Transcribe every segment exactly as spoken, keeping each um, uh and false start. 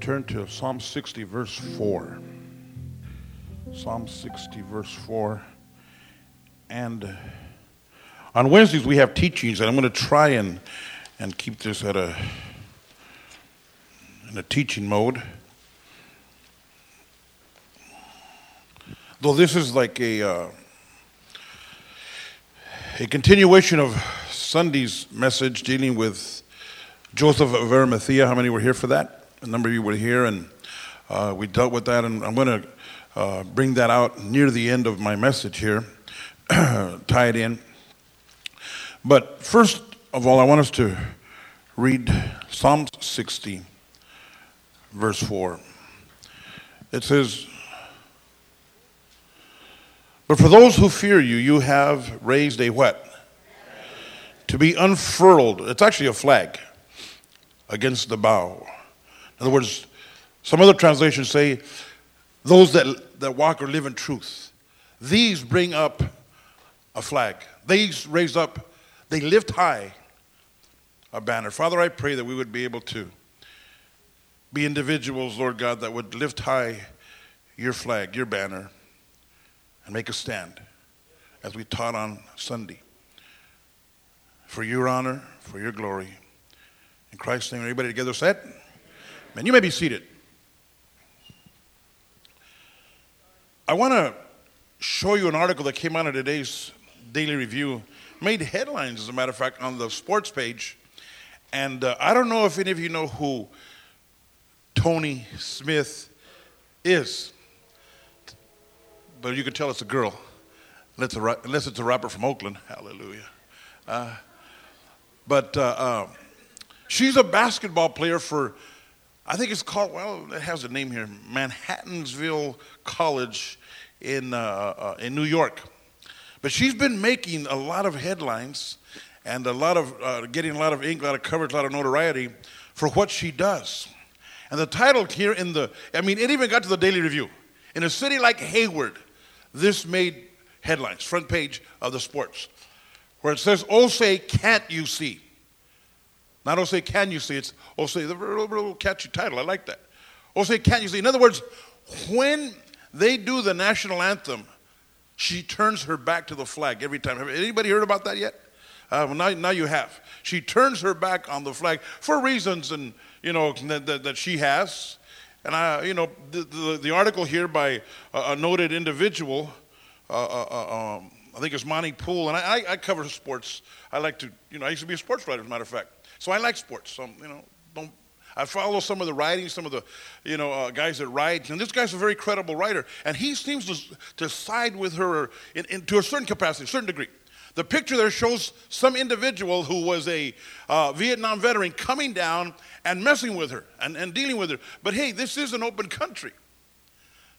turn to Psalm sixty, verse four. Psalm sixty, verse four. And on Wednesdays we have teachings, and I'm going to try and and keep this at a in a teaching mode. Though this is like a uh, a continuation of Sunday's message dealing with Joseph of Arimathea. How many were here for that? A number of you were here, and uh, we dealt with that. And I'm going to uh, bring that out near the end of my message here, tie it in. But first of all, I want us to read Psalm sixty, verse four. It says, "But for those who fear you, you have raised a what? To be unfurled." It's actually a flag against the bow. In other words, some other translations say, "Those that, that walk or live in truth, these bring up a flag." These raise up, they lift high a banner. Father, I pray that we would be able to be individuals, Lord God, that would lift high your flag, your banner, and make a stand, as we taught on Sunday, for your honor, for your glory. In Christ's name, everybody together said, amen. You may be seated. I want to show you an article that came out of today's Daily Review, made headlines, as a matter of fact, on the sports page. And uh, I don't know if any of you know who Tony Smith is, but you can tell it's a girl, unless it's a rapper from Oakland. Hallelujah. Uh, but uh, uh, she's a basketball player for, I think it's called, well, it has a name here, Manhattanville College in uh, uh, in New York. But she's been making a lot of headlines and a lot of uh, getting a lot of ink, a lot of coverage, a lot of notoriety for what she does. And the title here in the, I mean, it even got to the Daily Review. In a city like Hayward, this made headlines, front page of the sports, where it says, "Oh, say, can't you see?" Not "Oh, say, can you see?" It's "Oh, say," the real, real catchy title. I like that. "Oh, say, can't you see?" In other words, when they do the national anthem, she turns her back to the flag every time. Have anybody heard about that yet? Uh, well, now, now you have. She turns her back on the flag for reasons, and you know that, that, that she has. And I, you know, the, the, the article here by a, a noted individual, uh, uh, um, I think it's Monty Poole, and I, I cover sports. I like to, you know, I used to be a sports writer, as a matter of fact. So I like sports. So, you know, don't, I follow some of the writing, some of the, you know, uh, guys that write. And this guy's a very credible writer, and he seems to, to side with her in, in, to a certain capacity, a certain degree. The picture there shows some individual who was a uh, Vietnam veteran coming down and messing with her and, and dealing with her. But hey, this is an open country.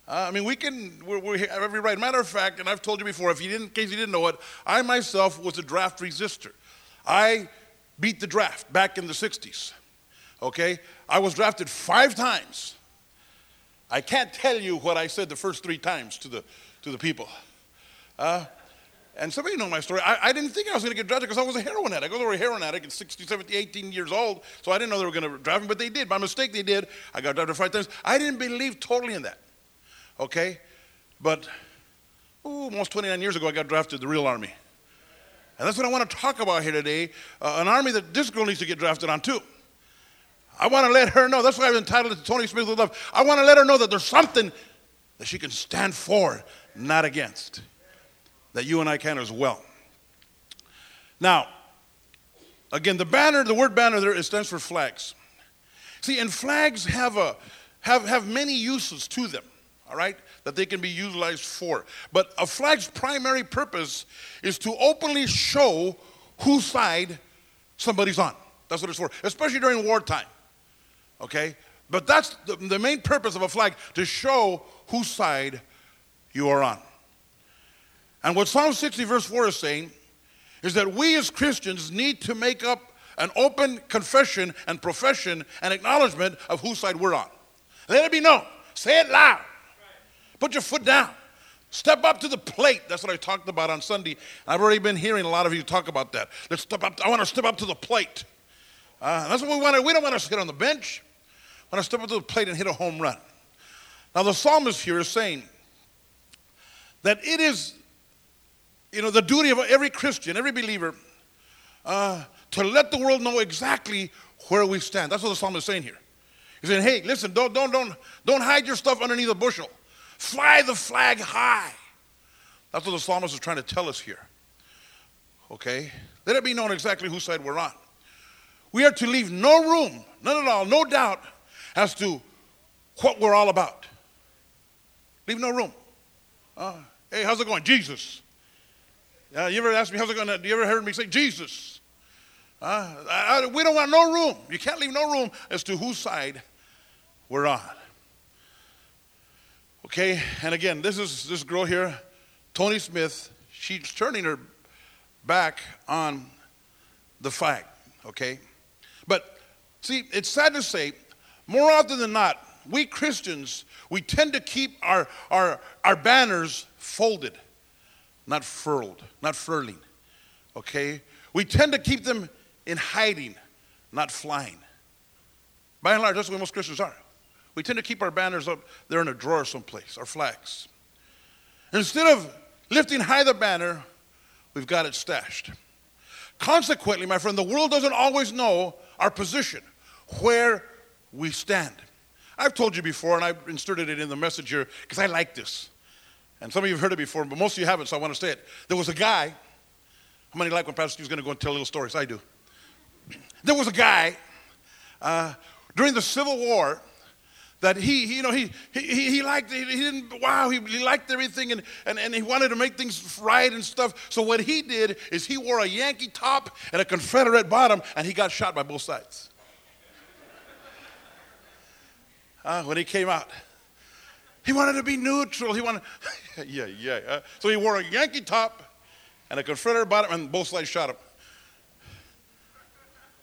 Uh, I mean, we can, we're, we're have every right. Matter of fact, and I've told you before, if you didn't, in case you didn't know it, I myself was a draft resister. I beat the draft back in the sixties, okay? I was drafted five times. I can't tell you what I said the first three times to the, to the people. Uh, And some of you know my story. I, I didn't think I was going to get drafted because I was a heroin addict. I was a heroin addict at sixteen, seventeen, eighteen years old, so I didn't know they were going to draft me, but they did. By mistake, they did. I got drafted five times. I didn't believe totally in that, okay? But ooh, almost twenty-nine years ago, I got drafted to the real Army. And that's what I want to talk about here today, uh, an Army that this girl needs to get drafted on, too. I want to let her know. That's why I've entitled it to Tony Smith with Love. I want to let her know that there's something that she can stand for, not against, that you and I can as well. Now, again, the banner, the word banner there, it stands for flags. See, and flags have a have, have many uses to them, all right, that they can be utilized for. But a flag's primary purpose is to openly show whose side somebody's on. That's what it's for, especially during wartime, okay? But that's the, the main purpose of a flag, to show whose side you are on. And what Psalm sixty verse four is saying is that we as Christians need to make up an open confession and profession and acknowledgement of whose side we're on. Let it be known. Say it loud. Put your foot down. Step up to the plate. That's what I talked about on Sunday. I've already been hearing a lot of you talk about that. Let's step up. I want to step up to the plate. Uh, that's what we want to. We don't want to sit on the bench. on a step up to the plate and hit a home run. Now the psalmist here is saying that it is, you know, the duty of every Christian, every believer, uh, to let the world know exactly where we stand. That's what the psalmist is saying here. He's saying, hey, listen, don't, don't, don't, don't hide your stuff underneath a bushel. Fly the flag high. That's what the psalmist is trying to tell us here. Okay? Let it be known exactly whose side we're on. We are to leave no room, none at all, no doubt as to what we're all about. Leave no room. Uh, hey, how's it going? Jesus. Uh, you ever asked me, how's it going? To, you ever heard me say, Jesus? Uh, I, I, we don't want no room. You can't leave no room as to whose side we're on. Okay, and again, this is this girl here, Tony Smith. She's turning her back on the fact, okay? But see, it's sad to say, more often than not, we Christians, we tend to keep our our, our banners folded, not furled, not furling, okay? We tend to keep them in hiding, not flying. By and large, that's what most Christians are. We tend to keep our banners up there in a drawer someplace, our flags. Instead of lifting high the banner, we've got it stashed. Consequently, my friend, the world doesn't always know our position, where we stand. I've told you before, and I inserted it in the message here because I like this. And some of you have heard it before, but most of you haven't, so I want to say it. There was a guy. How many like when Pastor Steve's going to go and tell little stories? I do. There was a guy uh, during the Civil War that he, he you know, he he he liked he didn't wow he, he liked everything and, and and he wanted to make things right and stuff. So what he did is he wore a Yankee top and a Confederate bottom, and he got shot by both sides. Uh, when he came out, he wanted to be neutral. He wanted, yeah, yeah. Uh, so he wore a Yankee top and a Confederate bottom, and both sides shot him.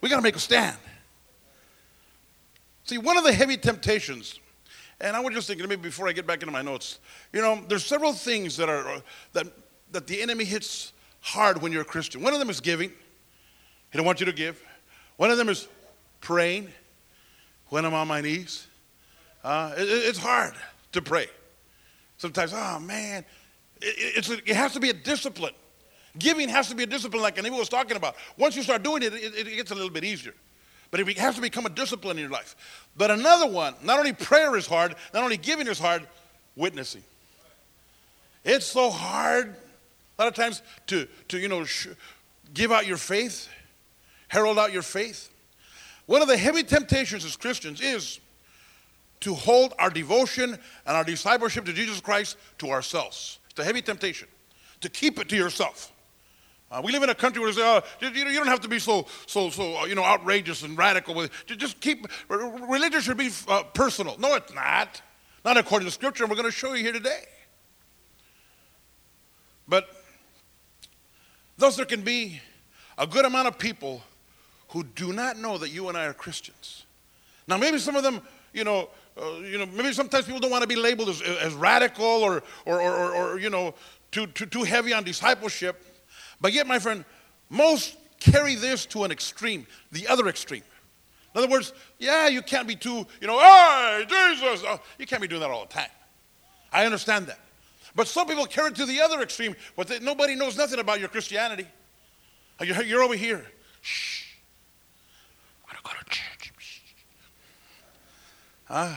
We got to make a stand. See, one of the heavy temptations, and I was just thinking, maybe before I get back into my notes, you know, there's several things that are that that the enemy hits hard when you're a Christian. One of them is giving. He don't want you to give. One of them is praying. When I'm on my knees. Uh, it, it's hard to pray. Sometimes, oh man, it, it's it has to be a discipline. Giving has to be a discipline, like Anita was talking about. Once you start doing it, it, it gets a little bit easier. But it has to become a discipline in your life. But another one, not only prayer is hard, not only giving is hard, witnessing. It's so hard a lot of times to, to you know, sh- give out your faith, herald out your faith. One of the heavy temptations as Christians is to hold our devotion and our discipleship to Jesus Christ to ourselves. It's a heavy temptation to keep it to yourself. Uh, we live in a country where they say, oh, you, you don't have to be so, so, so, you know, outrageous and radical with it. Just keep, religion should be uh, personal. No, it's not. Not according to Scripture, and we're going to show you here today. But thus there can be a good amount of people who do not know that you and I are Christians. Now, maybe some of them, you know, uh, you know, maybe sometimes people don't want to be labeled as, as radical or, or, or, or, or you know, too, too, too heavy on discipleship. But yet, my friend, most carry this to an extreme, the other extreme. In other words, yeah, you can't be too, you know, hey, Jesus. Oh, you can't be doing that all the time. I understand that. But some people carry it to the other extreme, but they, nobody knows nothing about your Christianity. You're, you're over here. Shh. I'm going to go to church. Shh. Uh,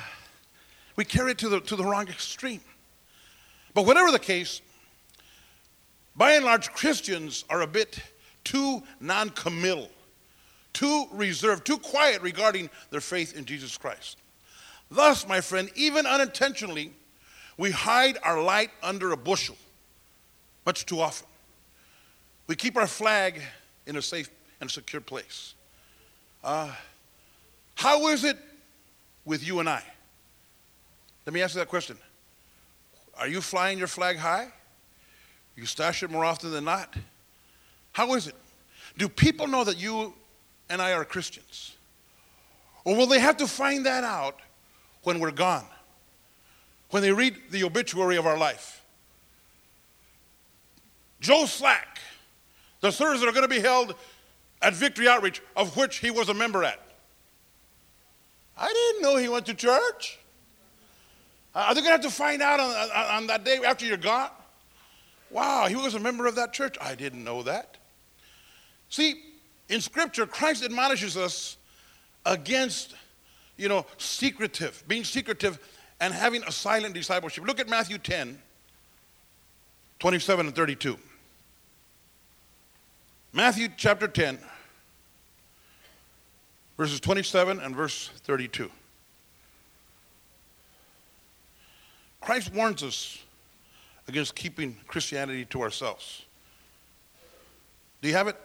we carry it to the, to the wrong extreme. But whatever the case, by and large, Christians are a bit too non-committal, too reserved, too quiet regarding their faith in Jesus Christ. Thus, my friend, even unintentionally, we hide our light under a bushel much too often. We keep our flag in a safe and secure place. Uh, how is it with you and I? Let me ask you that question. Are you flying your flag high? You stash it more often than not. How is it? Do people know that you and I are Christians? Or will they have to find that out when we're gone? When they read the obituary of our life? Joe Slack, the services that are going to be held at Victory Outreach, of which he was a member at. I didn't know knew he went to church? Are they going to have to find out on, on that day after you're gone? Wow, he was a member of that church. I didn't know that. See, in Scripture, Christ admonishes us against, you know, secretive, being secretive and having a silent discipleship. Look at Matthew ten, twenty-seven and thirty-two. Matthew chapter ten, verses twenty-seven and verse thirty-two. Christ warns us against keeping Christianity to ourselves. Do you have it?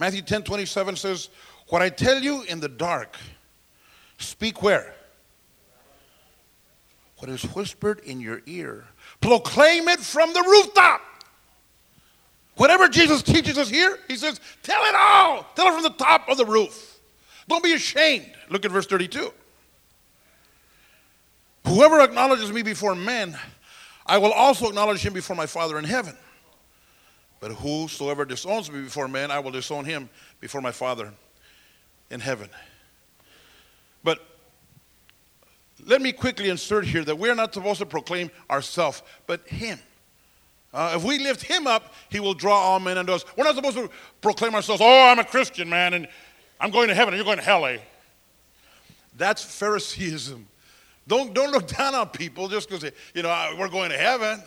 Matthew ten, twenty-seven says, "What I tell you in the dark, speak where? What is whispered in your ear, proclaim it from the rooftop." Whatever Jesus teaches us here, he says, tell it all. Tell it from the top of the roof. Don't be ashamed. Look at verse thirty-two. "Whoever acknowledges me before men, I will also acknowledge him before my Father in heaven. But whosoever disowns me before men, I will disown him before my Father in heaven." But let me quickly insert here that we're not supposed to proclaim ourselves, but him. Uh, if we lift him up, he will draw all men unto us. We're not supposed to proclaim ourselves, "Oh, I'm a Christian, man, and I'm going to heaven, and you're going to hell, eh?" That's Phariseeism. Don't don't look down on people just because, you know, we're going to heaven,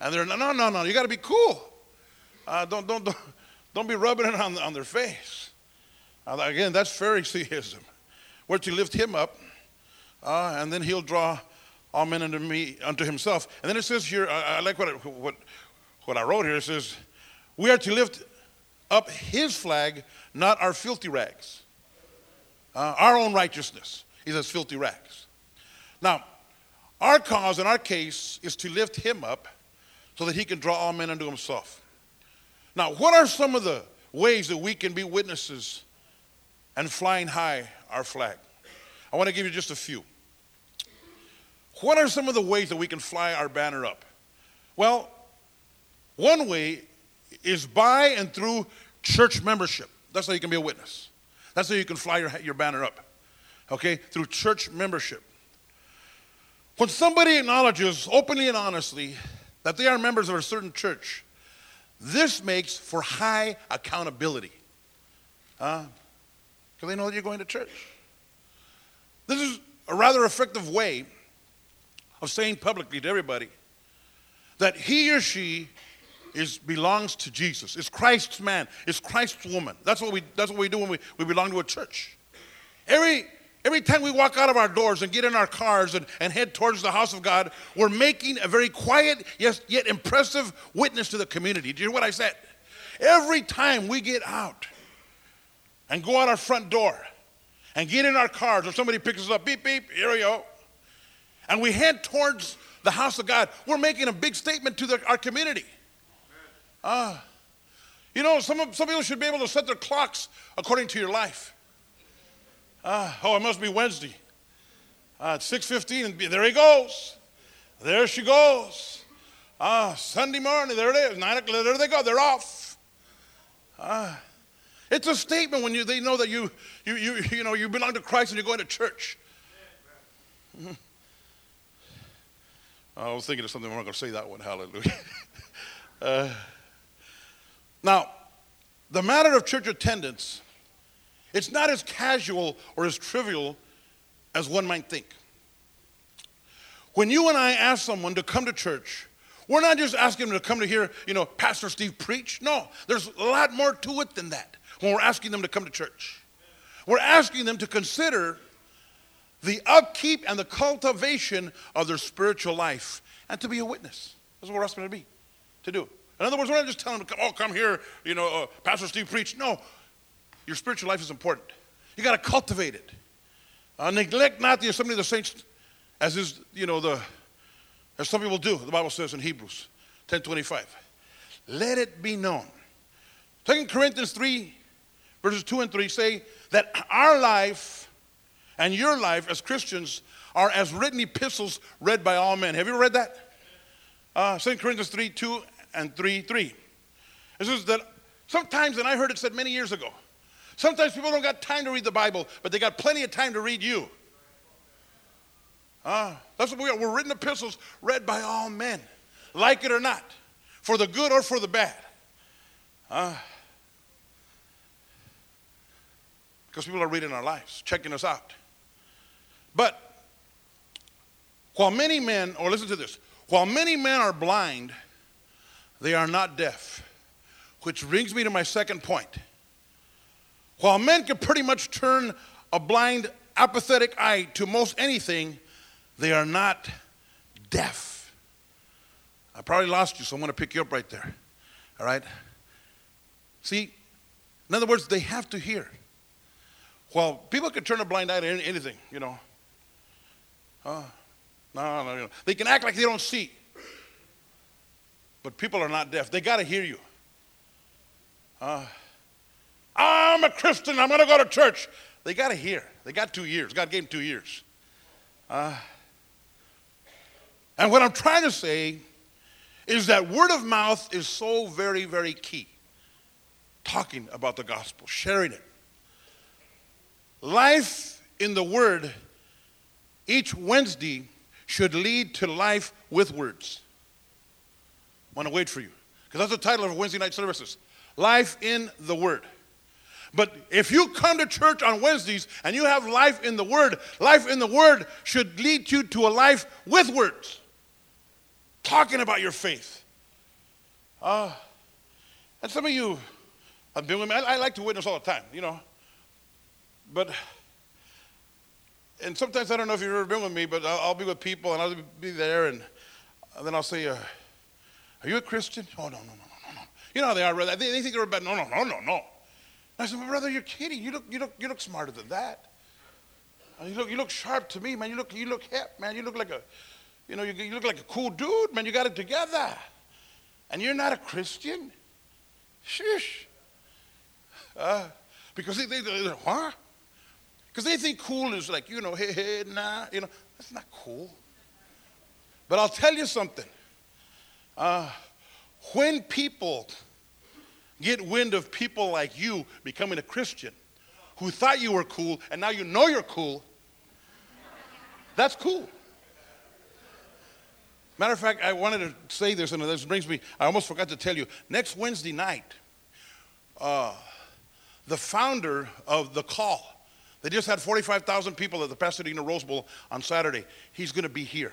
and they're no no no no. You got to be cool. Uh, don't don't don't don't be rubbing it on on their face. Uh, again, that's Phariseeism. We're to lift him up, uh, and then he'll draw all men unto me unto himself. And then it says here, I, I like what I, what what I wrote here. It says, we are to lift up his flag, not our filthy rags, uh, our own righteousness. He says filthy rags. Now, our cause in our case is to lift him up so that he can draw all men unto himself. Now, what are some of the ways that we can be witnesses and flying high our flag? I want to give you just a few. What are some of the ways that we can fly our banner up? Well, one way is by and through church membership. That's how you can be a witness. That's how you can fly your, your banner up, okay, through church membership. When somebody acknowledges openly and honestly that they are members of a certain church, this makes for high accountability. Because uh, they know that you're going to church. This is a rather effective way of saying publicly to everybody that he or she is belongs to Jesus. It's Christ's man. It's Christ's woman. That's what we, that's what we do when we, we belong to a church. Every... Every time we walk out of our doors and get in our cars and, and head towards the house of God, we're making a very quiet, yes, yet impressive witness to the community. Do you hear what I said? Every time we get out and go out our front door and get in our cars, or somebody picks us up, beep, beep, here we go, and we head towards the house of God, we're making a big statement to the, our community. Uh, you know, some, some people should be able to set their clocks according to your life. Uh, oh, it must be Wednesday. Uh, it's six fifteen, and there he goes. There she goes. Uh, Sunday morning, there it is. nine o'clock, there they go. They're off. Uh, it's a statement when you they know that you you you you know you belong to Christ and you're going to church. Mm-hmm. I was thinking of something. I'm not going to say that one. Hallelujah. uh, now, the matter of church attendance. It's not as casual or as trivial as one might think. When you and I ask someone to come to church, we're not just asking them to come to hear, you know, Pastor Steve preach. No, there's a lot more to it than that when we're asking them to come to church. We're asking them to consider the upkeep and the cultivation of their spiritual life and to be a witness. That's what we're asking them to be, to do. In other words, we're not just telling them, to come, oh, come here, you know, uh, Pastor Steve preach. No. Your spiritual life is important. You got to cultivate it. Uh, neglect not the assembly of the saints, as is, you know, the as some people do. The Bible says in Hebrews ten twenty-five, let it be known. Second Corinthians three, verses two and three say that our life and your life as Christians are as written epistles read by all men. Have you read that? Uh, Second Corinthians three, two and three, three. It says that sometimes, and I heard it said many years ago, sometimes people don't got time to read the Bible, but they got plenty of time to read you. Uh, that's what we are. We're written epistles read by all men, like it or not, for the good or for the bad. Uh, because people are reading our lives, checking us out. But while many men, or listen to this, while many men are blind, they are not deaf. Which brings me to my second point. While men can pretty much turn a blind, apathetic eye to most anything, they are not deaf. I probably lost you, so I'm going to pick you up right there. All right? See, in other words, they have to hear. While people can turn a blind eye to anything, you know. Uh, no, no, no. They can act like they don't see. But people are not deaf. They got to hear you. Uh, I'm a Christian. I'm going to go to church. They got to hear. They got two ears. God gave them two ears. Uh, and what I'm trying to say is that word of mouth is so very, very key. Talking about the gospel, sharing it. Life in the word each Wednesday should lead to life with words. I want to wait for you, because that's the title of Wednesday night services. Life in the word. But if you come to church on Wednesdays and you have life in the word, life in the word should lead you to a life with words. Talking about your faith. Uh, and some of you have been with me. I, I like to witness all the time, you know. But, and sometimes I don't know if you've ever been with me, but I'll, I'll be with people and I'll be there and then I'll say, uh, are you a Christian? Oh, no, no, no, no, no. You know how they are, brother. They, they think they're bad. No, no, no, no, no. I said, well, brother, you're kidding. You look, you look, you look smarter than that. You look, you look sharp to me, man. You look, you look hip, man. You look like a, you know, you, you look like a cool dude, man. You got it together, and you're not a Christian. Sheesh. Uh, because they, they, they, huh? Because they think cool is like, you know, hey, hey, nah, you know, that's not cool. But I'll tell you something. Uh, when people get wind of people like you becoming a Christian who thought you were cool and now you know you're cool, that's cool. Matter of fact, I wanted to say this, and this brings me, I almost forgot to tell you, next Wednesday night, uh, the founder of The Call, they just had forty-five thousand people at the Pasadena Rose Bowl on Saturday. He's going to be here.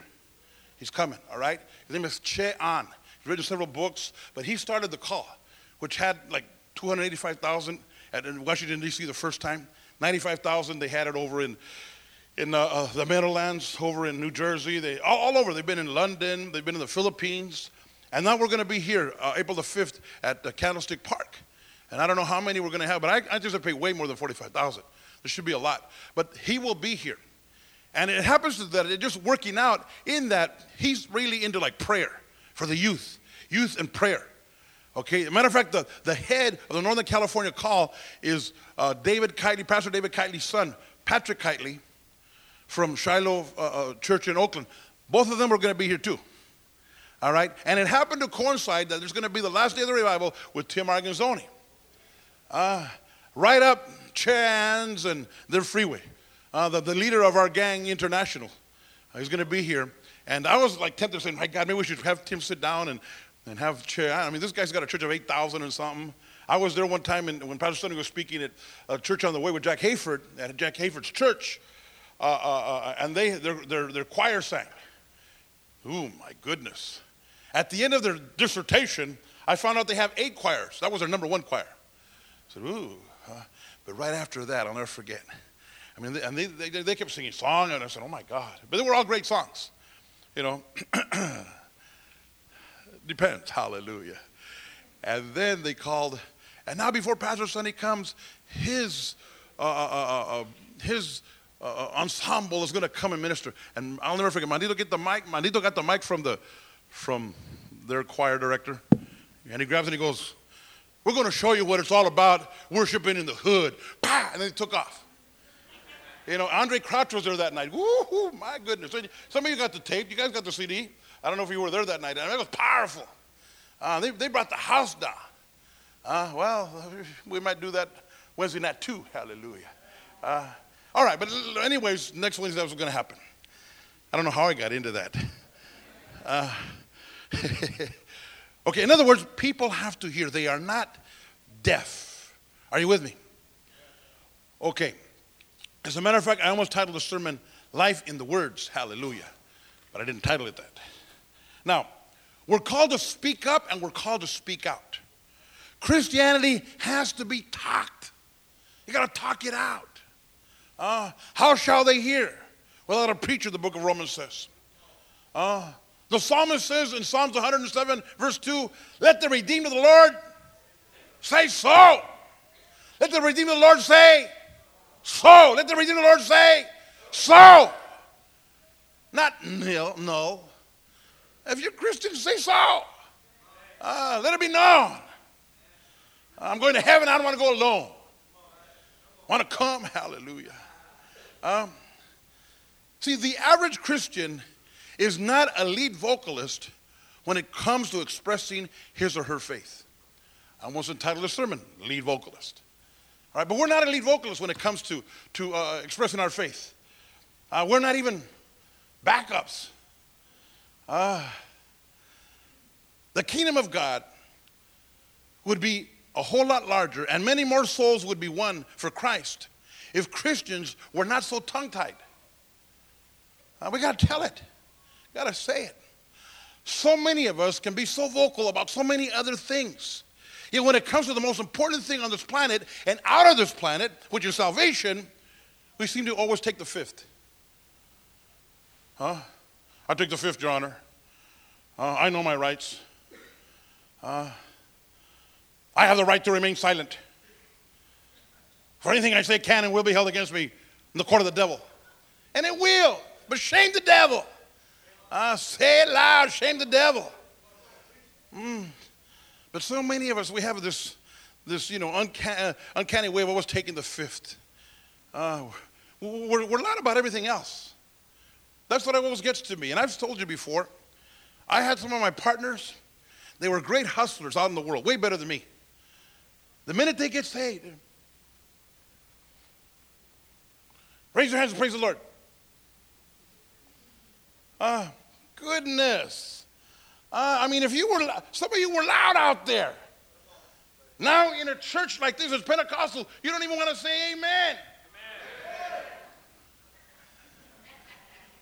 He's coming, all right? His name is Ché Ahn. He's written several books, but he started The Call, which had like two hundred eighty-five thousand in Washington, D C the first time. ninety-five thousand, they had it over in in uh, uh, the Meadowlands, over in New Jersey. They all, all over. They've been in London. They've been in the Philippines. And now we're going to be here uh, April the fifth at uh, Candlestick Park. And I don't know how many we're going to have, but I, I anticipate way more than forty-five thousand. There should be a lot. But he will be here. And it happens that it's just working out in that he's really into like prayer for the youth. Youth and prayer. Okay, as a matter of fact, the, the head of the Northern California Call is uh, David Kightley, Pastor David Kightley's son, Patrick Kightley, from Shiloh uh, uh, Church in Oakland. Both of them are going to be here too, all right? And it happened to coincide that there's going to be the last day of the revival with Tim Argonzoni. Uh, right up Ché Ahn's and their freeway, uh, the, the leader of our gang, International. Uh, he's going to be here. And I was like tempted to say, my God, maybe we should have Tim sit down and And have chair. I mean, this guy's got a church of eight thousand and something. I was there one time in, when Pastor Tony was speaking at a church on the way with Jack Hayford, at Jack Hayford's church, uh, uh, uh, and they their, their their choir sang. Ooh, my goodness. At the end of their dissertation, I found out they have eight choirs. That was their number one choir. I said, ooh. Huh? But right after that, I'll never forget. I mean, they, and they, they they kept singing song, and I said, oh, my God. But they were all great songs, you know. Depends, hallelujah. And then they called, and now before Pastor Sonny comes, his uh, uh, uh, his uh, ensemble is going to come and minister. And I'll never forget, Manito get the mic. Manito got the mic from the from their choir director, and he grabs it and he goes, "We're going to show you what it's all about, worshiping in the hood." Bah! And then he took off. You know, Andre Crouch was there that night. Woo-hoo, my goodness! Some of you got the tape. You guys got the C D. I don't know if you were there that night. I mean, it was powerful. Uh, they, they brought the house down. Uh, well, we might do that Wednesday night too. Hallelujah. Uh, all right, but anyways, next Wednesday that was going to happen. I don't know how I got into that. Uh, okay, in other words, people have to hear. They are not deaf. Are you with me? Okay. As a matter of fact, I almost titled the sermon, Life in the Words, Hallelujah. But I didn't title it that. Now, we're called to speak up and we're called to speak out. Christianity has to be talked. You got to talk it out. Uh, how shall they hear without a preacher, the book of Romans says. Uh, the psalmist says in Psalms one hundred seven, verse two, let the redeemed of the Lord say so. Let the redeemed of the Lord say so. Let the redeemed of the Lord say so. Not nil, no. If you're Christian, say so. Uh, let it be known. I'm going to heaven. I don't want to go alone. I want to come. Hallelujah. Um, see, the average Christian is not a lead vocalist when it comes to expressing his or her faith. I almost entitled the sermon, Lead Vocalist. All right, but we're not a lead vocalist when it comes to, to uh, expressing our faith. Uh, we're not even backups. Uh, the kingdom of God would be a whole lot larger, and many more souls would be won for Christ if Christians were not so tongue-tied. Uh, we got to tell it. Got to say it. So many of us can be so vocal about so many other things. Yet when it comes to the most important thing on this planet and out of this planet, which is salvation, we seem to always take the fifth. Huh? I take the fifth, Your Honor. Uh, I know my rights. Uh, I have the right to remain silent. For anything I say can and will be held against me in the court of the devil. And it will, but shame the devil. Uh, say it loud, shame the devil. Mm. But so many of us, we have this, this you know, uncanny, uh, uncanny way of always taking the fifth. Uh, we're, we're loud about everything else. That's what always gets to me. And I've told you before, I had some of my partners, they were great hustlers out in the world, way better than me. The minute they get saved, raise your hands and praise the Lord. Ah, uh, goodness. Uh, I mean, if you were, some of you were loud out there. Now in a church like this, it's Pentecostal, you don't even want to say amen.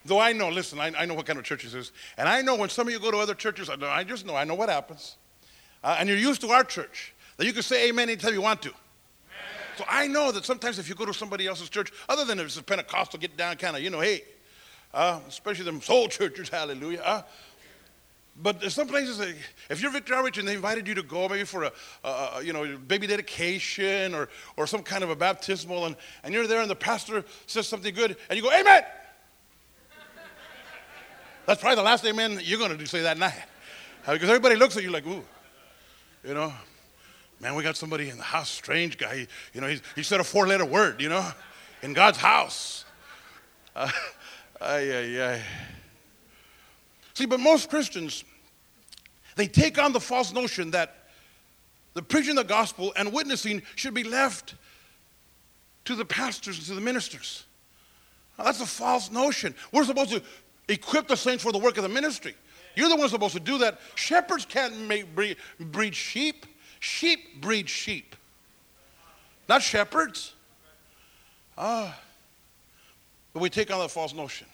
Though I know, listen, I, I know what kind of church this is. And I know when some of you go to other churches, I, know, I just know, I know what happens. Uh, and you're used to our church, that you can say amen anytime you want to. Amen. So I know that sometimes if you go to somebody else's church, other than if it's a Pentecostal, get down kind of, you know, hey, uh, especially them soul churches, hallelujah. Uh, but there's some places, that if you're Victor Outreach and they invited you to go maybe for a, a you know, baby dedication or, or some kind of a baptismal, and, and you're there and the pastor says something good, and you go, amen. That's probably the last amen you're going to do, say that night. Because everybody looks at you like, ooh, you know, man, we got somebody in the house, strange guy. He, you know, he's, he said a four-letter word, you know, in God's house. Uh, ay, ay, ay. See, but most Christians, they take on the false notion that the preaching of the gospel and witnessing should be left to the pastors and to the ministers. Now, that's a false notion. We're supposed to equip the saints for the work of the ministry. You're the one supposed to do that. Shepherds can't make, breed, breed sheep. Sheep breed sheep. Not shepherds. Uh, but we take on that false notion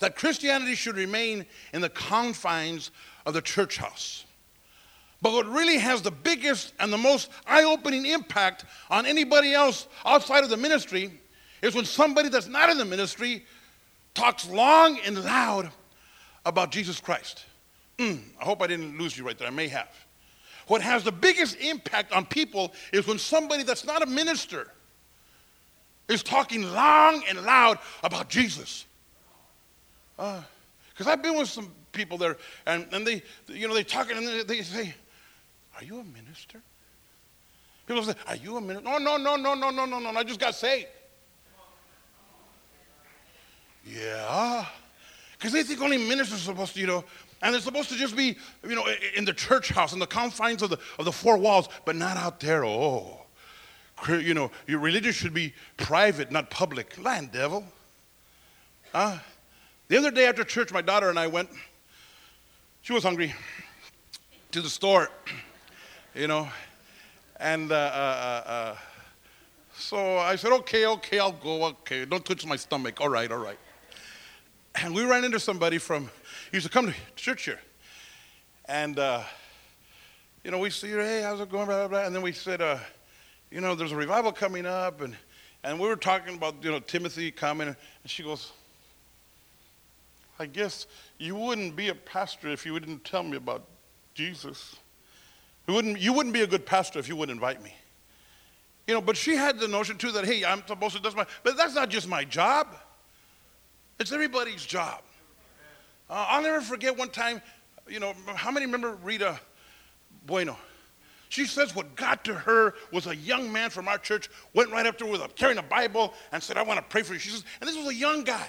that Christianity should remain in the confines of the church house. But what really has the biggest and the most eye-opening impact on anybody else outside of the ministry is when somebody that's not in the ministry talks long and loud about Jesus Christ. Mm, I hope I didn't lose you right there. I may have. What has the biggest impact on people is when somebody that's not a minister is talking long and loud about Jesus. Because uh, I've been with some people there, and, and they, you know, they talk and they, they say, "Are you a minister?" People say, "Are you a minister?" No, no, no, no, no, no, no, no. I just got saved. Yeah, because they think only ministers are supposed to, you know, and they're supposed to just be, you know, in the church house, in the confines of the of the four walls, but not out there. Oh, you know, your religion should be private, not public. Lying devil. Uh, The other day after church, my daughter and I went, she was hungry, to the store, you know, and uh, uh, uh, so I said, okay, okay, I'll go, okay, don't touch my stomach, all right, all right. And we ran into somebody from, he used to come to church here, and, uh, you know, we see her, hey, how's it going, blah, blah, blah, and then we said, uh, you know, there's a revival coming up, and, and we were talking about, you know, Timothy coming, and she goes, I guess you wouldn't be a pastor if you didn't tell me about Jesus. You wouldn't, you wouldn't be a good pastor if you wouldn't invite me. You know, but she had the notion, too, that, hey, I'm supposed to, that's my, but that's not just my job. It's everybody's job. Uh, I'll never forget one time, you know, how many remember Rita Bueno? She says what got to her was a young man from our church went right up to her with a, carrying a Bible and said, I want to pray for you. She says, and this was a young guy.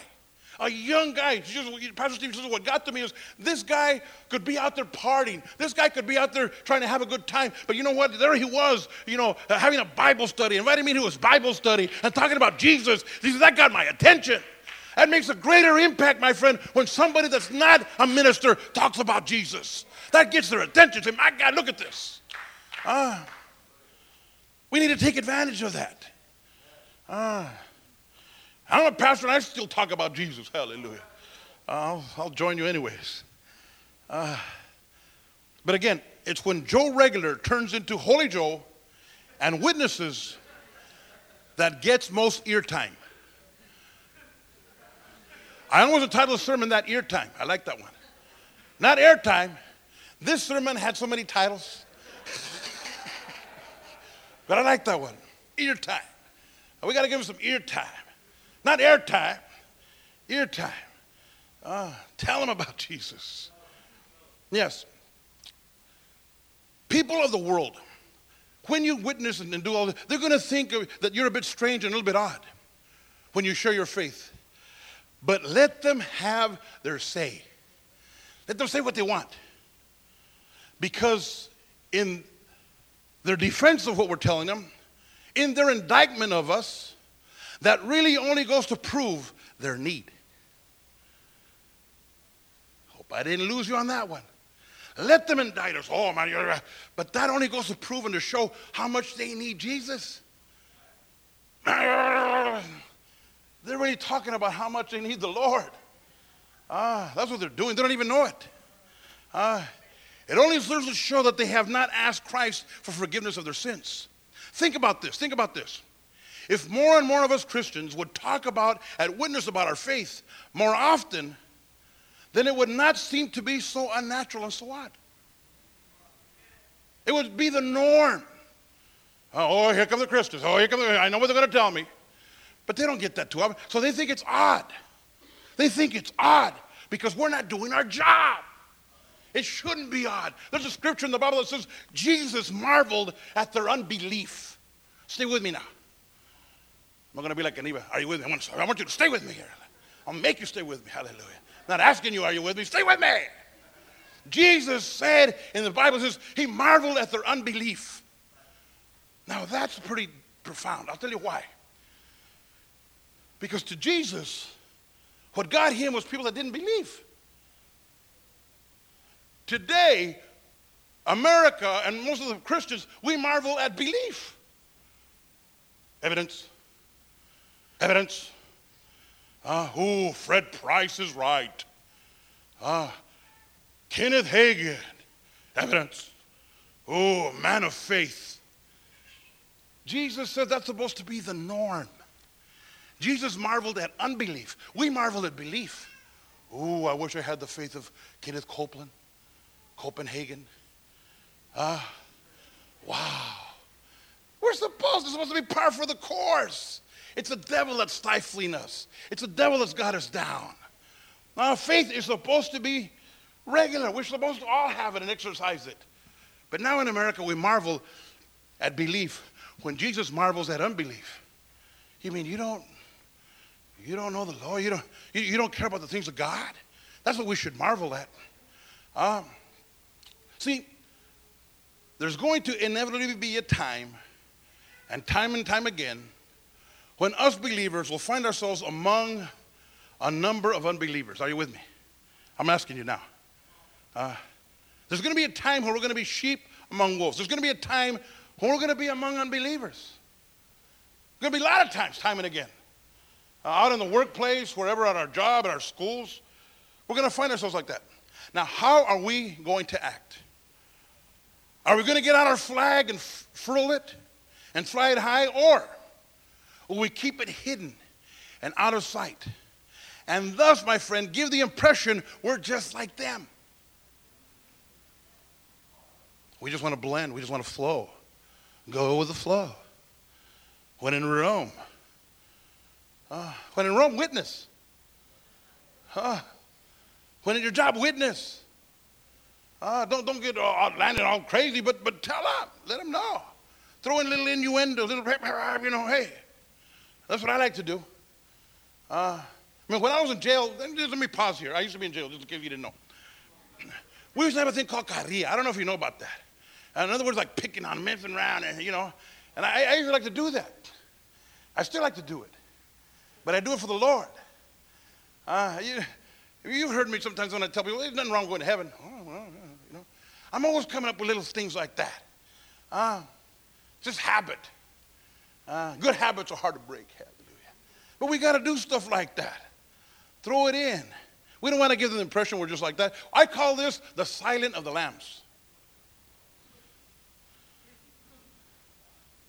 A young guy, just, Pastor Steve says, what got to me is this guy could be out there partying. This guy could be out there trying to have a good time. But you know what? There he was, you know, having a Bible study, inviting me to his Bible study and talking about Jesus. He says, that got my attention. That makes a greater impact, my friend, when somebody that's not a minister talks about Jesus. That gets their attention. Say, my God, look at this. Ah, we need to take advantage of that. Ah. I'm a pastor, and I still talk about Jesus. Hallelujah. Uh, I'll, I'll join you anyways. Uh, but again, it's when Joe Regular turns into Holy Joe and witnesses that gets most ear time. I almost entitled a sermon that ear time. I like that one. Not air time. This sermon had so many titles. But I like that one. Ear time. We got to give him some ear time. Not airtime, ear time. Uh, tell them about Jesus. Yes. People of the world, when you witness and do all this, they're going to think of, that you're a bit strange and a little bit odd when you share your faith. But let them have their say. Let them say what they want. Because in their defense of what we're telling them, in their indictment of us, that really only goes to prove their need. Hope I didn't lose you on that one. Let them indict us. Oh, man. But that only goes to prove and to show how much they need Jesus. They're really talking about how much they need the Lord. Ah, that's what they're doing. They don't even know it. Ah, it only serves to show that they have not asked Christ for forgiveness of their sins. Think about this. Think about this. If more and more of us Christians would talk about and witness about our faith more often, then it would not seem to be so unnatural and so odd. It would be the norm. Oh, here come the Christians. Oh, here come the, I know what they're going to tell me. But they don't get that too often. So they think it's odd. They think it's odd because we're not doing our job. It shouldn't be odd. There's a scripture in the Bible that says, Jesus marveled at their unbelief. Stay with me now. I'm not going to be like an evil. Are you with me? I want, to, I want you to stay with me here. I'll make you stay with me. Hallelujah. I'm not asking you, are you with me? Stay with me. Jesus said, in the Bible says, he marveled at their unbelief. Now that's pretty profound. I'll tell you why. Because to Jesus, what got him was people that didn't believe. Today, America and most of the Christians, we marvel at belief. Evidence. Evidence. Uh, oh, Fred Price is right. Uh, Kenneth Hagin. Evidence. Oh, man of faith. Jesus said that's supposed to be the norm. Jesus marveled at unbelief. We marvel at belief. Oh, I wish I had the faith of Kenneth Copeland. Copenhagen. Uh, wow. We're supposed, it's supposed to be par for the course. It's the devil that's stifling us. It's the devil that's got us down. Now, faith is supposed to be regular. We're supposed to all have it and exercise it. But now in America, we marvel at belief when Jesus marvels at unbelief. You mean you don't, you don't know the law? You don't, you, you don't care about the things of God? That's what we should marvel at. Um, see, there's going to inevitably be a time, and time and time again, when us believers will find ourselves among a number of unbelievers. Are you with me? I'm asking you now. Uh, there's going to be a time when we're going to be sheep among wolves. There's going to be a time when we're going to be among unbelievers. There's going to be a lot of times, time and again. Uh, out in the workplace, wherever, at our job, at our schools, we're going to find ourselves like that. Now, how are we going to act? Are we going to get out our flag and f- furl it and fly it high, or will we keep it hidden and out of sight? And thus, my friend, give the impression we're just like them. We just want to blend. We just want to flow. Go with the flow. When in Rome, uh, when in Rome, witness. Uh, when at your job, witness. Uh, don't don't get all outlanded, all crazy, but but tell them, let them know. Throw in little innuendo, little you know. Hey, that's what I like to do. Uh, I mean, when I was in jail, let me pause here. I used to be in jail, just in case you didn't know. We used to have a thing called carrilla. I don't know if you know about that. In other words, like picking on, messing around, and you know. And I, I used to like to do that. I still like to do it, but I do it for the Lord. Uh, you, you've heard me sometimes when I tell people, "There's nothing wrong with going to heaven." Oh, well, you know, I'm always coming up with little things like that. Uh, just habit. Uh, good habits are hard to break. Hallelujah. But we got to do stuff like that. Throw it in. We don't want to give them the impression we're just like that. I call this the silent of the lambs.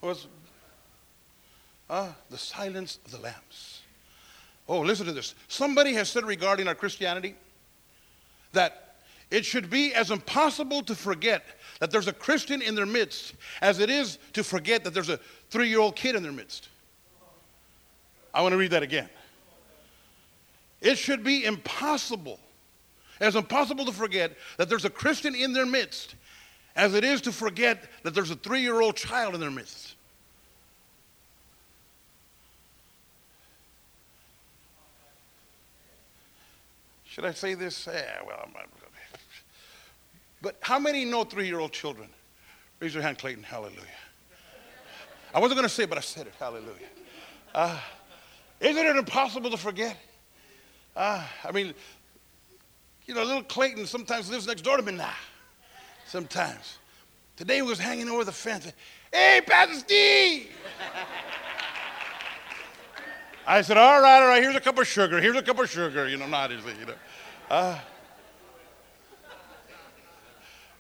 Was uh, the silence of the lambs. Oh, listen to this. Somebody has said regarding our Christianity that it should be as impossible to forget that there's a Christian in their midst as it is to forget that there's a three-year-old kid in their midst. I want to read that again. It should be impossible, as impossible to forget that there's a Christian in their midst as it is to forget that there's a three-year-old child in their midst. Should I say this? Yeah, well, I'm not. But how many know three-year-old children? Raise your hand, Clayton. Hallelujah. I wasn't going to say it, but I said it. Hallelujah. Uh, isn't it impossible to forget? Uh, I mean, you know, little Clayton sometimes lives next door to me now. Sometimes. Today we was hanging over the fence. Hey, Pastor Steve! I said, all right, all right, here's a cup of sugar. Here's a cup of sugar. You know, not easily, you know. Uh,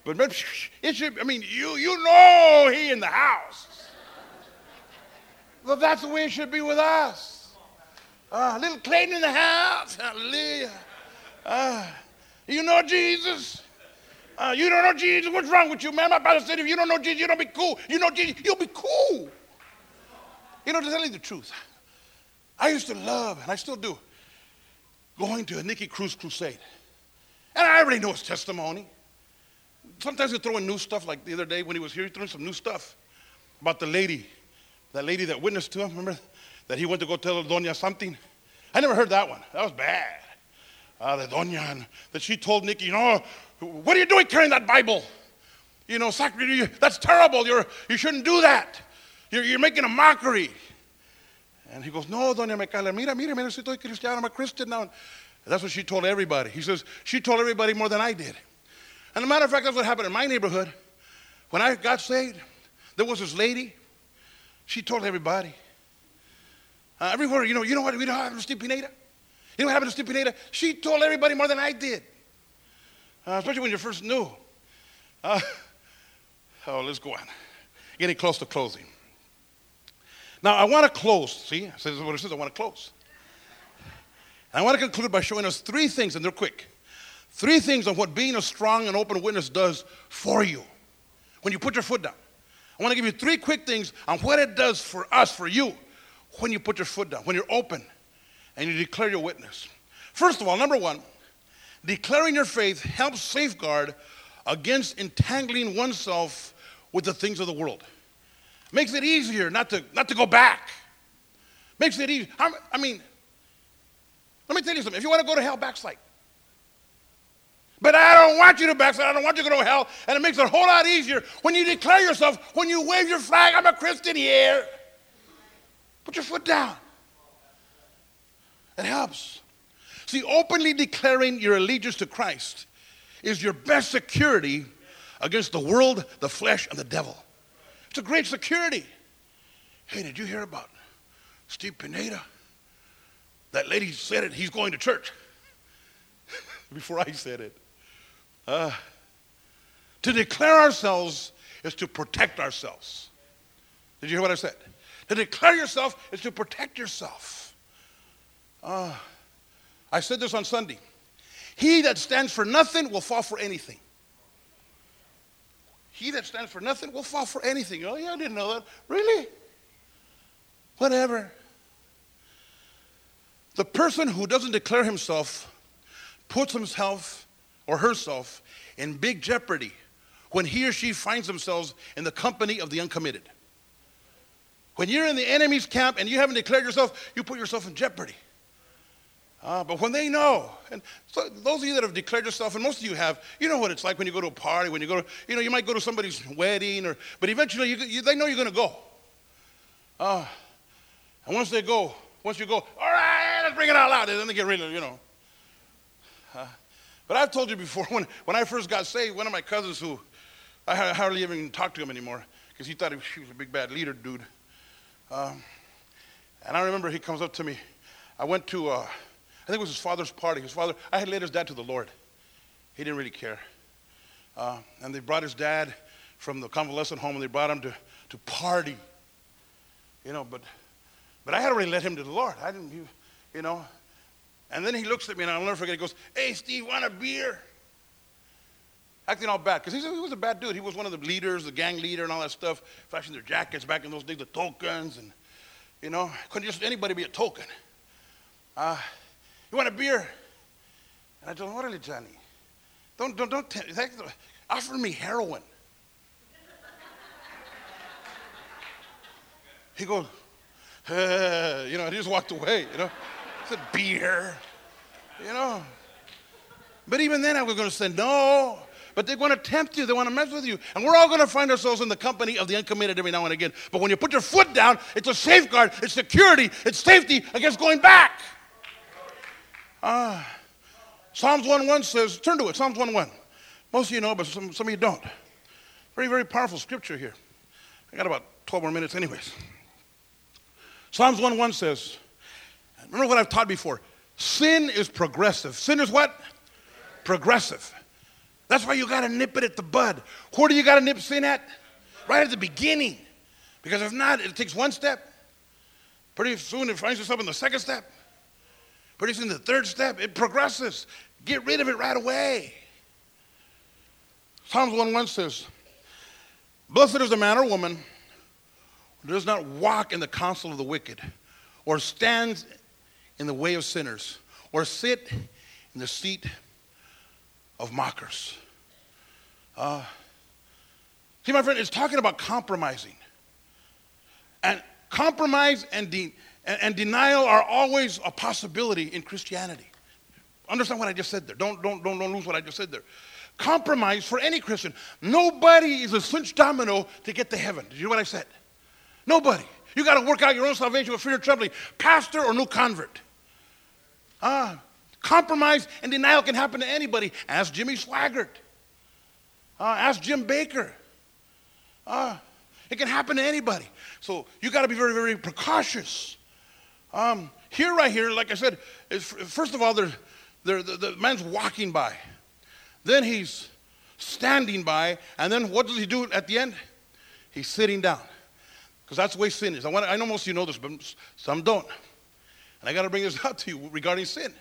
but it should, I mean, you you know he in the house. Well, that's the way it should be with us. Uh, little Clayton in the house. Hallelujah. Uh, you know Jesus. Uh, you don't know Jesus, what's wrong with you, man? My brother said, if you don't know Jesus, you don't be cool. You know Jesus, you'll be cool. You know, to tell you the truth, I used to love, and I still do, going to a Nicky Cruz crusade. And I already know his testimony. Sometimes he throw in new stuff, like the other day when he was here, he threw in some new stuff about the lady, that lady that witnessed to him, remember? That he went to go tell Doña something. I never heard that one. That was bad. Uh, the Doña, that she told Nicky, you know, what are you doing carrying that Bible? You know, that's terrible. You're, you shouldn't do that. You're, you're making a mockery. And he goes, no, Doña Mecala, mira, mira, mira, si estoy cristiano, I'm a Christian now. And that's what she told everybody. He says, she told everybody more than I did. And as a matter of fact, that's what happened in my neighborhood. When I got saved, there was this lady. She told everybody. Uh, everywhere, you know, you know what, we don't have Steve Pineda. You know what happened to Steve Pineda? She told everybody more than I did. Uh, especially when you first knew. Uh, oh, let's go on. Getting close to closing. Now, I want to close. See, I said this is what it says. I want to close. And I want to conclude by showing us three things, and they're quick. Three things on what being a strong and open witness does for you when you put your foot down. I want to give you three quick things on what it does for us, for you, when you put your foot down, when you're open and you declare your witness. First of all, number one, declaring your faith helps safeguard against entangling oneself with the things of the world. Makes it easier not to not to go back. Makes it easy. I, I mean, let me tell you something. If you want to go to hell, backslide. But I don't want you to backslide. I don't want you to go to hell. And it makes it a whole lot easier when you declare yourself, when you wave your flag, I'm a Christian here. Put your foot down. It helps. See, openly declaring your allegiance to Christ is your best security against the world, the flesh, and the devil. It's a great security. Hey, did you hear about Steve Pineda? That lady said it, he's going to church. Before I said it. Uh, to declare ourselves is to protect ourselves. Did you hear what I said? To declare yourself is to protect yourself. Uh, I said this on Sunday. He that stands for nothing will fall for anything. He that stands for nothing will fall for anything. Oh, yeah, I didn't know that. Really? Whatever. The person who doesn't declare himself puts himself or herself in big jeopardy when he or she finds themselves in the company of the uncommitted. When you're in the enemy's camp and you haven't declared yourself, you put yourself in jeopardy. Uh, but when they know, and so those of you that have declared yourself, and most of you have, you know what it's like when you go to a party, when you go to, you know, you might go to somebody's wedding, or but eventually you, you, they know you're going to go. Uh, and once they go, once you go, all right, let's bring it out loud, and then they get rid of, you know. Uh, but I've told you before, when, when I first got saved, one of my cousins who, I hardly even talked to him anymore, because he thought he was, he was a big bad leader dude. Um, and I remember he comes up to me. I went to... Uh, I think it was his father's party. His father, I had led his dad to the Lord. He didn't really care. Uh, and they brought his dad from the convalescent home, and they brought him to, to party. You know, but but I had already led him to the Lord. I didn't, you, you know. And then he looks at me, and I'll never forget, he goes, "Hey, Steve, want a beer?" Acting all bad, because he, he was a bad dude. He was one of the leaders, the gang leader and all that stuff, flashing their jackets back in those days, the tokens, and, you know, couldn't just anybody be a token. Uh "You want a beer?" And I told him, "What really, Johnny? Don't, don't, don't, t- offer me heroin." He goes, uh, you know, he just walked away, you know. I said, "Beer," you know. But even then I was going to say no. But they're going to tempt you. They want to mess with you. And we're all going to find ourselves in the company of the uncommitted every now and again. But when you put your foot down, it's a safeguard. It's security. It's safety against going back. Uh, Psalms one one says, turn to it, Psalms one one. Most of you know, but some, some of you don't. Very, very powerful scripture here. I got about twelve more minutes anyways. Psalms one one says, remember what I've taught before, sin is progressive. Sin is what? Progressive. That's why you got to nip it at the bud. Where do you got to nip sin at? Right at the beginning. Because if not, it takes one step. Pretty soon it finds itself in the second step. Pretty soon the third step, it progresses. Get rid of it right away. Psalms one one says, "Blessed is the man or woman who does not walk in the counsel of the wicked, or stands in the way of sinners, or sit in the seat of mockers." Uh, see, my friend, it's talking about compromising. And compromise and de- And, and denial are always a possibility in Christianity. Understand what I just said there. Don't, don't, don't, don't lose what I just said there. Compromise for any Christian. Nobody is a cinch domino to get to heaven. Did you hear what I said? Nobody. You got to work out your own salvation with fear and trembling. Pastor or new convert. Ah, compromise and denial can happen to anybody. Ask Jimmy Swaggart. Uh, ask Jim Baker. Ah, it can happen to anybody. So you got to be very, very precautious. Um, here, right here, like I said, is, first of all, they're, they're, the, the man's walking by. Then he's standing by. And then what does he do at the end? He's sitting down. Because that's the way sin is. I, want, I know most of you know this, but some don't. And I got to bring this out to you regarding sin.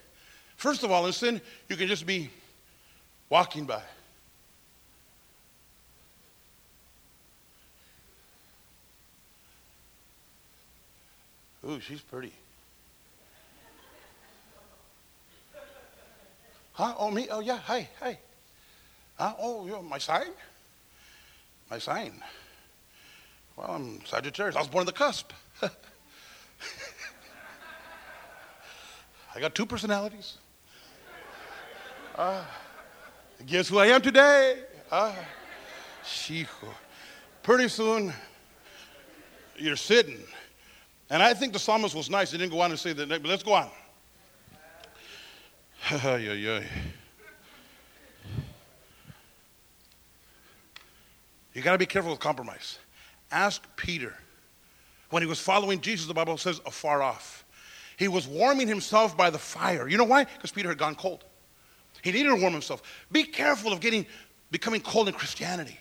First of all, in sin, you can just be walking by. Ooh, she's pretty. Huh? Oh, me? Oh, yeah. Hi, hi. Huh? Oh, you're my sign? My sign. Well, I'm Sagittarius. I was born on the cusp. I got two personalities. Uh, guess who I am today? Uh, Chico. Pretty soon, you're sitting. And I think the psalmist was nice. He didn't go on and say that. Let's go on. You got to be careful with compromise. Ask Peter. When he was following Jesus, the Bible says, afar off. He was warming himself by the fire. You know why? Because Peter had gone cold. He needed to warm himself. Be careful of getting becoming cold in Christianity.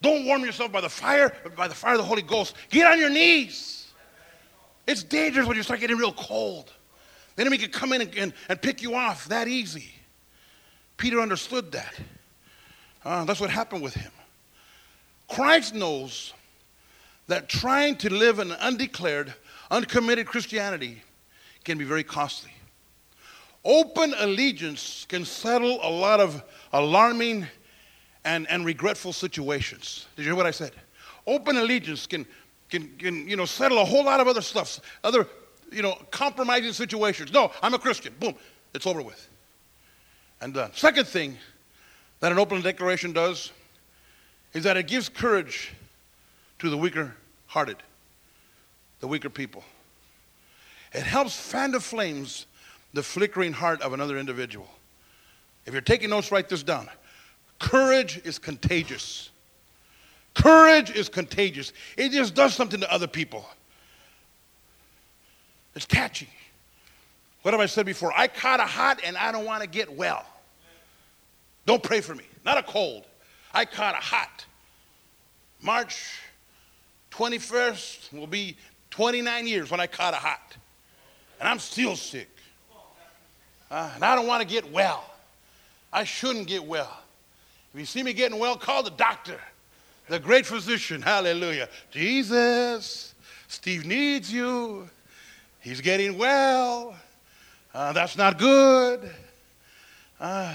Don't warm yourself by the fire, but by the fire of the Holy Ghost. Get on your knees. It's dangerous when you start getting real cold. The enemy can come in and, and, and pick you off that easy. Peter understood that. Uh, that's what happened with him. Christ knows that trying to live an undeclared, uncommitted Christianity can be very costly. Open allegiance can settle a lot of alarming and, and regretful situations. Did you hear what I said? Open allegiance can, can, can you know, settle a whole lot of other stuff, other, you know, compromising situations. No, I'm a Christian. Boom. It's over with. And done. Second thing that an open declaration does is that it gives courage to the weaker-hearted, the weaker people. It helps fan to flames the flickering heart of another individual. If you're taking notes, write this down. Courage is contagious. Courage is contagious. It just does something to other people. It's catchy. What have I said before? I caught a hot and I don't want to get well. Don't pray for me. Not a cold. I caught a hot. March twenty-first will be twenty-nine years when I caught a hot. And I'm still sick. Uh, and I don't want to get well. I shouldn't get well. If you see me getting well, call the doctor, the great physician. Hallelujah. Jesus, Steve needs you. He's getting well. Uh, that's not good. Uh,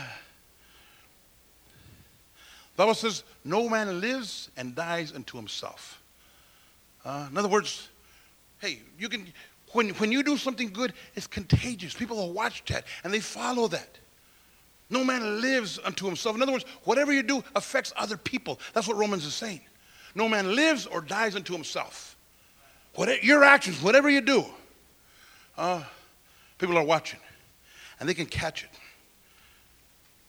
the Bible says, no man lives and dies unto himself. Uh, in other words, hey, you can... When, when you do something good, it's contagious. People will watch that, and they follow that. No man lives unto himself. In other words, whatever you do affects other people. That's what Romans is saying. No man lives or dies unto himself. What, your actions, whatever you do, uh, people are watching, and they can catch it.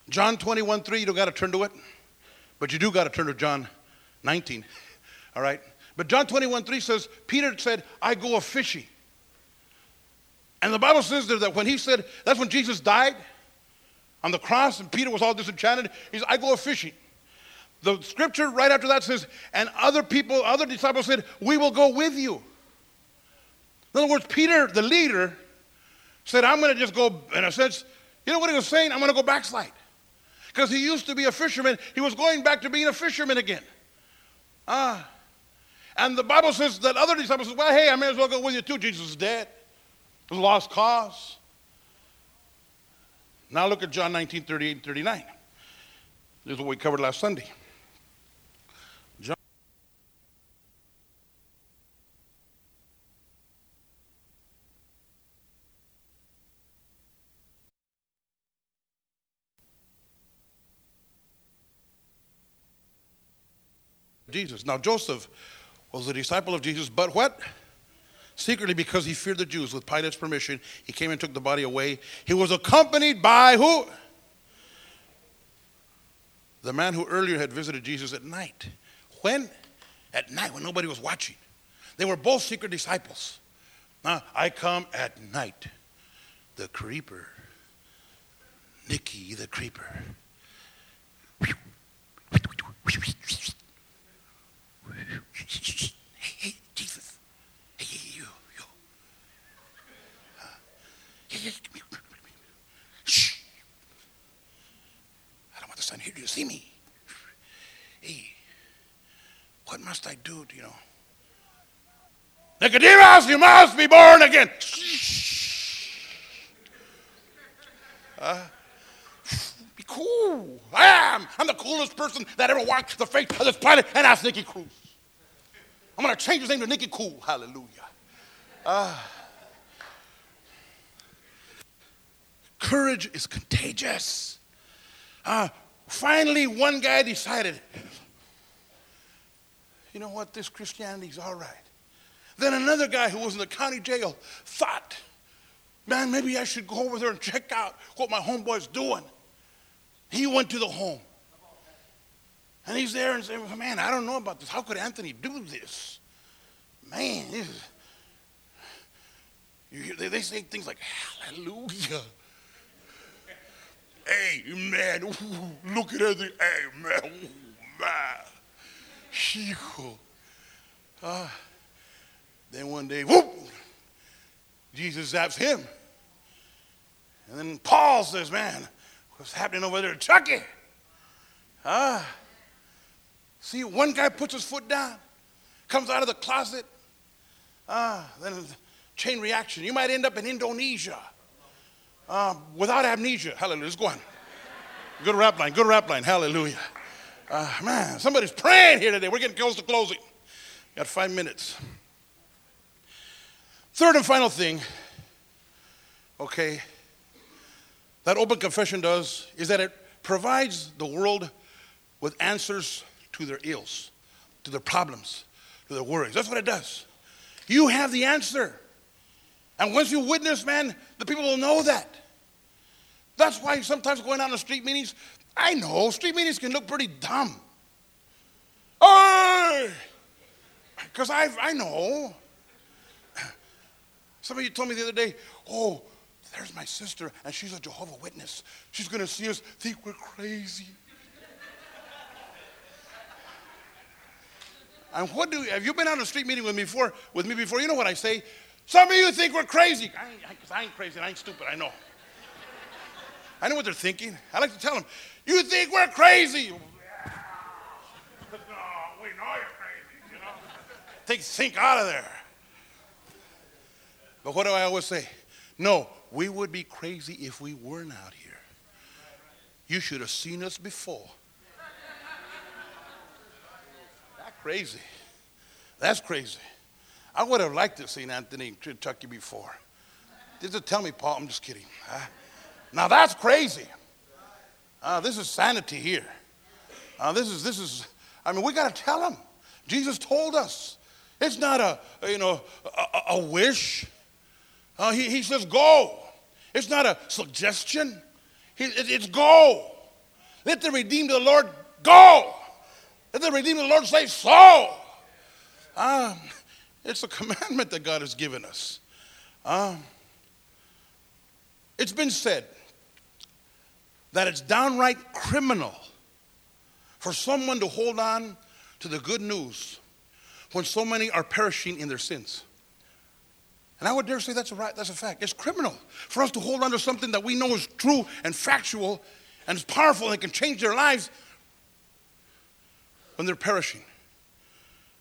John twenty-one three, you don't got to turn to it, but you do got to turn to John nineteen, all right? But John twenty-one three says, Peter said, I go a-fishing. And the Bible says that when he said, that's when Jesus died on the cross and Peter was all disenchanted. He said, I go a-fishing. The scripture right after that says, and other people, other disciples said, we will go with you. In other words, Peter, the leader, said, I'm going to just go, in a sense, you know what he was saying? I'm going to go backslide. Because he used to be a fisherman. He was going back to being a fisherman again. Ah. And the Bible says that other disciples said, well, hey, I may as well go with you too. Jesus is dead. It was a lost cause. Now look at John nineteen, thirty-eight and thirty-nine. This is what we covered last Sunday. John. Jesus. Now Joseph was a disciple of Jesus, but what? Secretly, because he feared the Jews, with Pilate's permission, he came and took the body away. He was accompanied by who? The man who earlier had visited Jesus at night. When? At night, when nobody was watching. They were both secret disciples. Now, I come at night. The creeper. Nicky the creeper. Shh. I don't want the sun here. Do you see me? Hey, what must I do? Do you know? Nicodemus, you must be born again. Shh. Uh, be cool. I am. I'm the coolest person that ever walked the face of this planet, and that's Nicky Cruz. I'm going to change his name to Nicky Cool. Hallelujah. Uh, Courage is contagious. Uh, finally, one guy decided, you know what, this Christianity is all right. Then another guy who was in the county jail thought, Man, maybe I should go over there and check out what my homeboy's doing. He went to the home. And he's there and said, man, I don't know about this. How could Anthony do this? Man, this is... You hear, they, they say things like, hallelujah. Amen. Ooh, look at everything. Amen. Ooh, man. Uh, then one day, whoop, Jesus zaps him. And then Paul says, man, what's happening over there in Chucky? Uh, see, one guy puts his foot down, comes out of the closet. Uh, then... Chain reaction. You might end up in Indonesia uh, without amnesia. Hallelujah. Let's go on. Good rap line. Good rap line. Hallelujah. Uh, man, somebody's praying here today. We're getting close to closing. Got five minutes. Third and final thing, okay, that open confession does is that it provides the world with answers to their ills, to their problems, to their worries. That's what it does. You have the answer. And once you witness, man, the people will know that. That's why sometimes going out on street meetings, I know, street meetings can look pretty dumb. Oh! Because I I know. Somebody told me the other day, oh, there's my sister, and she's a Jehovah's Witness. She's going to see us, think we're crazy. And what do, have you been out on a street meeting with me before? With me before, you know what I say? Some of you think we're crazy. I ain't, I, I ain't crazy and I ain't stupid, I know. I know what they're thinking. I like to tell them, you think we're crazy. No, we know you're crazy, you know. Take think out of there. But what do I always say? No, we would be crazy if we weren't out here. You should have seen us before. That's crazy. That's crazy. I would have liked to have seen Anthony in Kentucky before. Just tell me, Paul, I'm just kidding. Uh, now that's crazy. Uh, this is sanity here. Uh, this is, this is, I mean, we got to tell them. Jesus told us. It's not a, you know, a, a wish. Uh, he, he says go. It's not a suggestion. He, it, it's go. Let the redeemed of the Lord go. Let the redeemed of the Lord say so. Um. It's a commandment that God has given us. Um, it's been said that it's downright criminal for someone to hold on to the good news when so many are perishing in their sins. And I would dare say that's a right, that's a fact. It's criminal for us to hold on to something that we know is true and factual and is powerful and can change their lives when they're perishing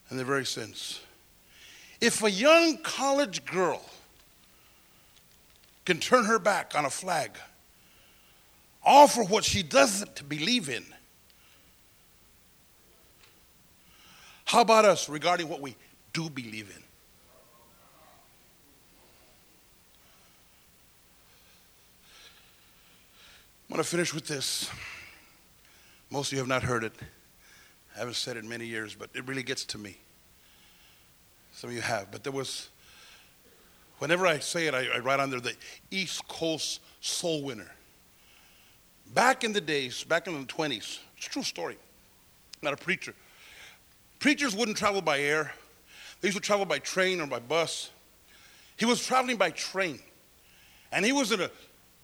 in their very sins. If a young college girl can turn her back on a flag, all for what she doesn't believe in, how about us regarding what we do believe in? I want to finish with this. Most of you have not heard it. I haven't said it in many years, but it really gets to me. Some of you have, but there was, whenever I say it, I, I write on there the East Coast soul winner. Back in the days, back in the twenties, it's a true story, not a preacher. Preachers wouldn't travel by air. They used to travel by train or by bus. He was traveling by train, and he was at a,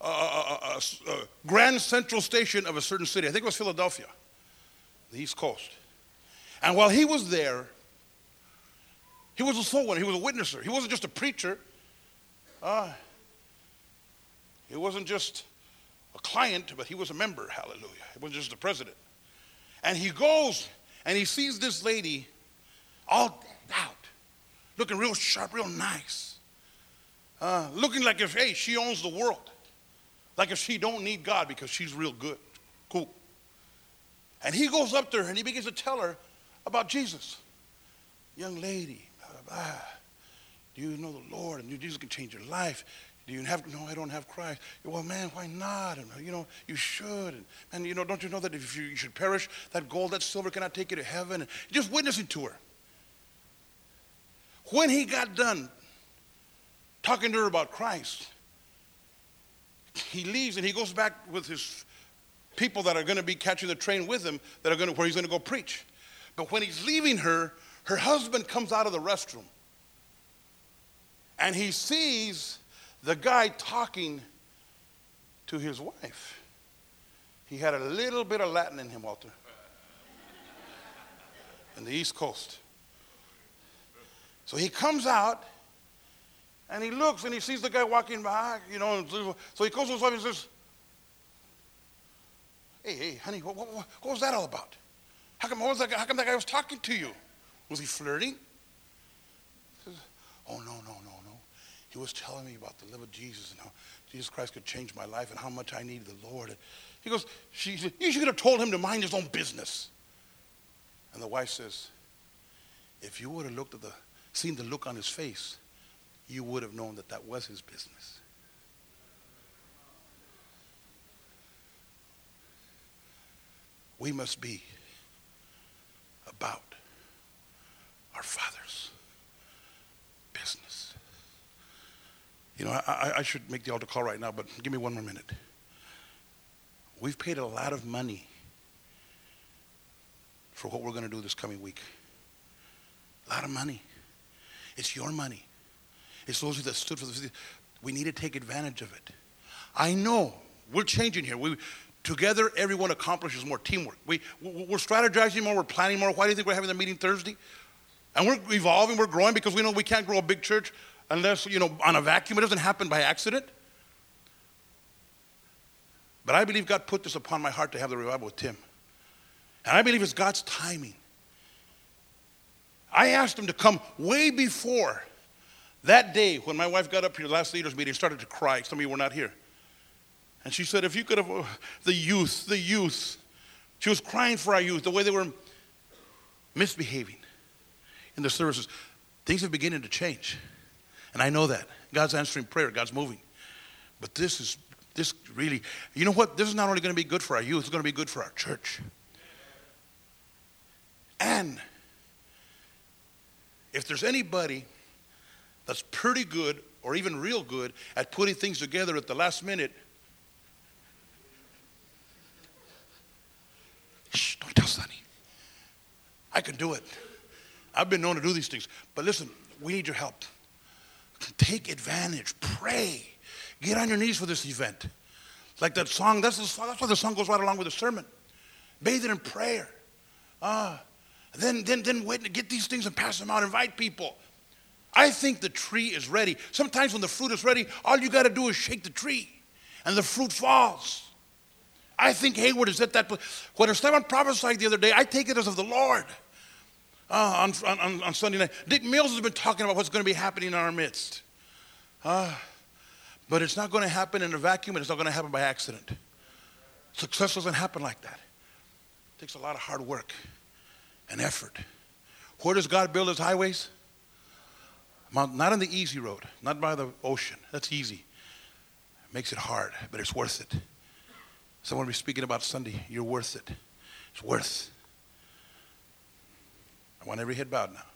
a, a, a, a Grand Central station of a certain city. I think it was Philadelphia, the East Coast. And while he was there, he was a soul winner. He was a witnesser. He wasn't just a preacher. Uh, he wasn't just a client, but he was a member. Hallelujah. He wasn't just the president. And he goes and he sees this lady all decked out, looking real sharp, real nice, uh, looking like if, hey, she owns the world, like if she don't need God because she's real good. Cool. And he goes up to her and he begins to tell her about Jesus. Young lady, blah, blah, blah. Do you know the Lord? And Jesus can change your life. Do you have, no, I don't have Christ. Well, man, why not? And, you know, you should. And, and, you know, don't you know that if you, you should perish, that gold, that silver cannot take you to heaven? And just witnessing to her. When he got done talking to her about Christ, he leaves and he goes back with his people that are going to be catching the train with him, that are going to, where he's going to go preach. But when he's leaving her, her husband comes out of the restroom. And he sees the guy talking to his wife. He had a little bit of Latin in him, Walter. In the East Coast. So he comes out and he looks and he sees the guy walking by, you know. So he goes to his wife and says, hey, hey, honey, what, what, what was that all about? How come, what was that, how come that guy was talking to you? Was he flirting? He says, oh, no, no, no, no. He was telling me about the love of Jesus and how Jesus Christ could change my life and how much I needed the Lord. And he goes, she said, you should have told him to mind his own business. And the wife says, if you would have looked at the, seen the look on his face, you would have known that that was his business. We must be about our Father's business. You know, I, I should make the altar call right now, but give me one more minute. We've paid a lot of money for what we're going to do this coming week. A lot of money. It's your money. It's those that stood for the. We need to take advantage of it. I know we're changing here. We together, everyone accomplishes more teamwork. We we're strategizing more. We're planning more. Why do you think we're having the meeting Thursday? And we're evolving. We're growing because we know we can't grow a big church unless, you know, on a vacuum. It doesn't happen by accident. But I believe God put this upon my heart to have the revival with Tim. And I believe it's God's timing. I asked him to come way before that day when my wife got up here last leaders meeting and started to cry. Some of you were not here. And she said, if you could have, uh, the youth, the youth. She was crying for our youth, the way they were misbehaving in the services. Things are beginning to change. And I know that. God's answering prayer. God's moving. But this is, this really, you know what? This is not only going to be good for our youth, it's going to be good for our church. And if there's anybody that's pretty good or even real good at putting things together at the last minute, shh, don't tell Sonny. I can do it. I've been known to do these things. But listen, we need your help. Take advantage. Pray. Get on your knees for this event. Like that song, that's, the song, that's why the song goes right along with the sermon. Bathe it in prayer. Ah. Then, then, then wait and get these things and pass them out. Invite people. I think the tree is ready. Sometimes when the fruit is ready, all you got to do is shake the tree, and the fruit falls. I think Hayward is at that place. When Esteban prophesied the other day, I take it as of the Lord. Uh, on, on, on Sunday night, Dick Mills has been talking about what's going to be happening in our midst. Uh, but it's not going to happen in a vacuum, and it's not going to happen by accident. Success doesn't happen like that. It takes a lot of hard work. An effort. Where does God build his highways? Not on the easy road, not by the ocean. That's easy. It makes it hard, but it's worth it. Someone will be speaking about Sunday. You're worth it. It's worth. I want every head bowed now.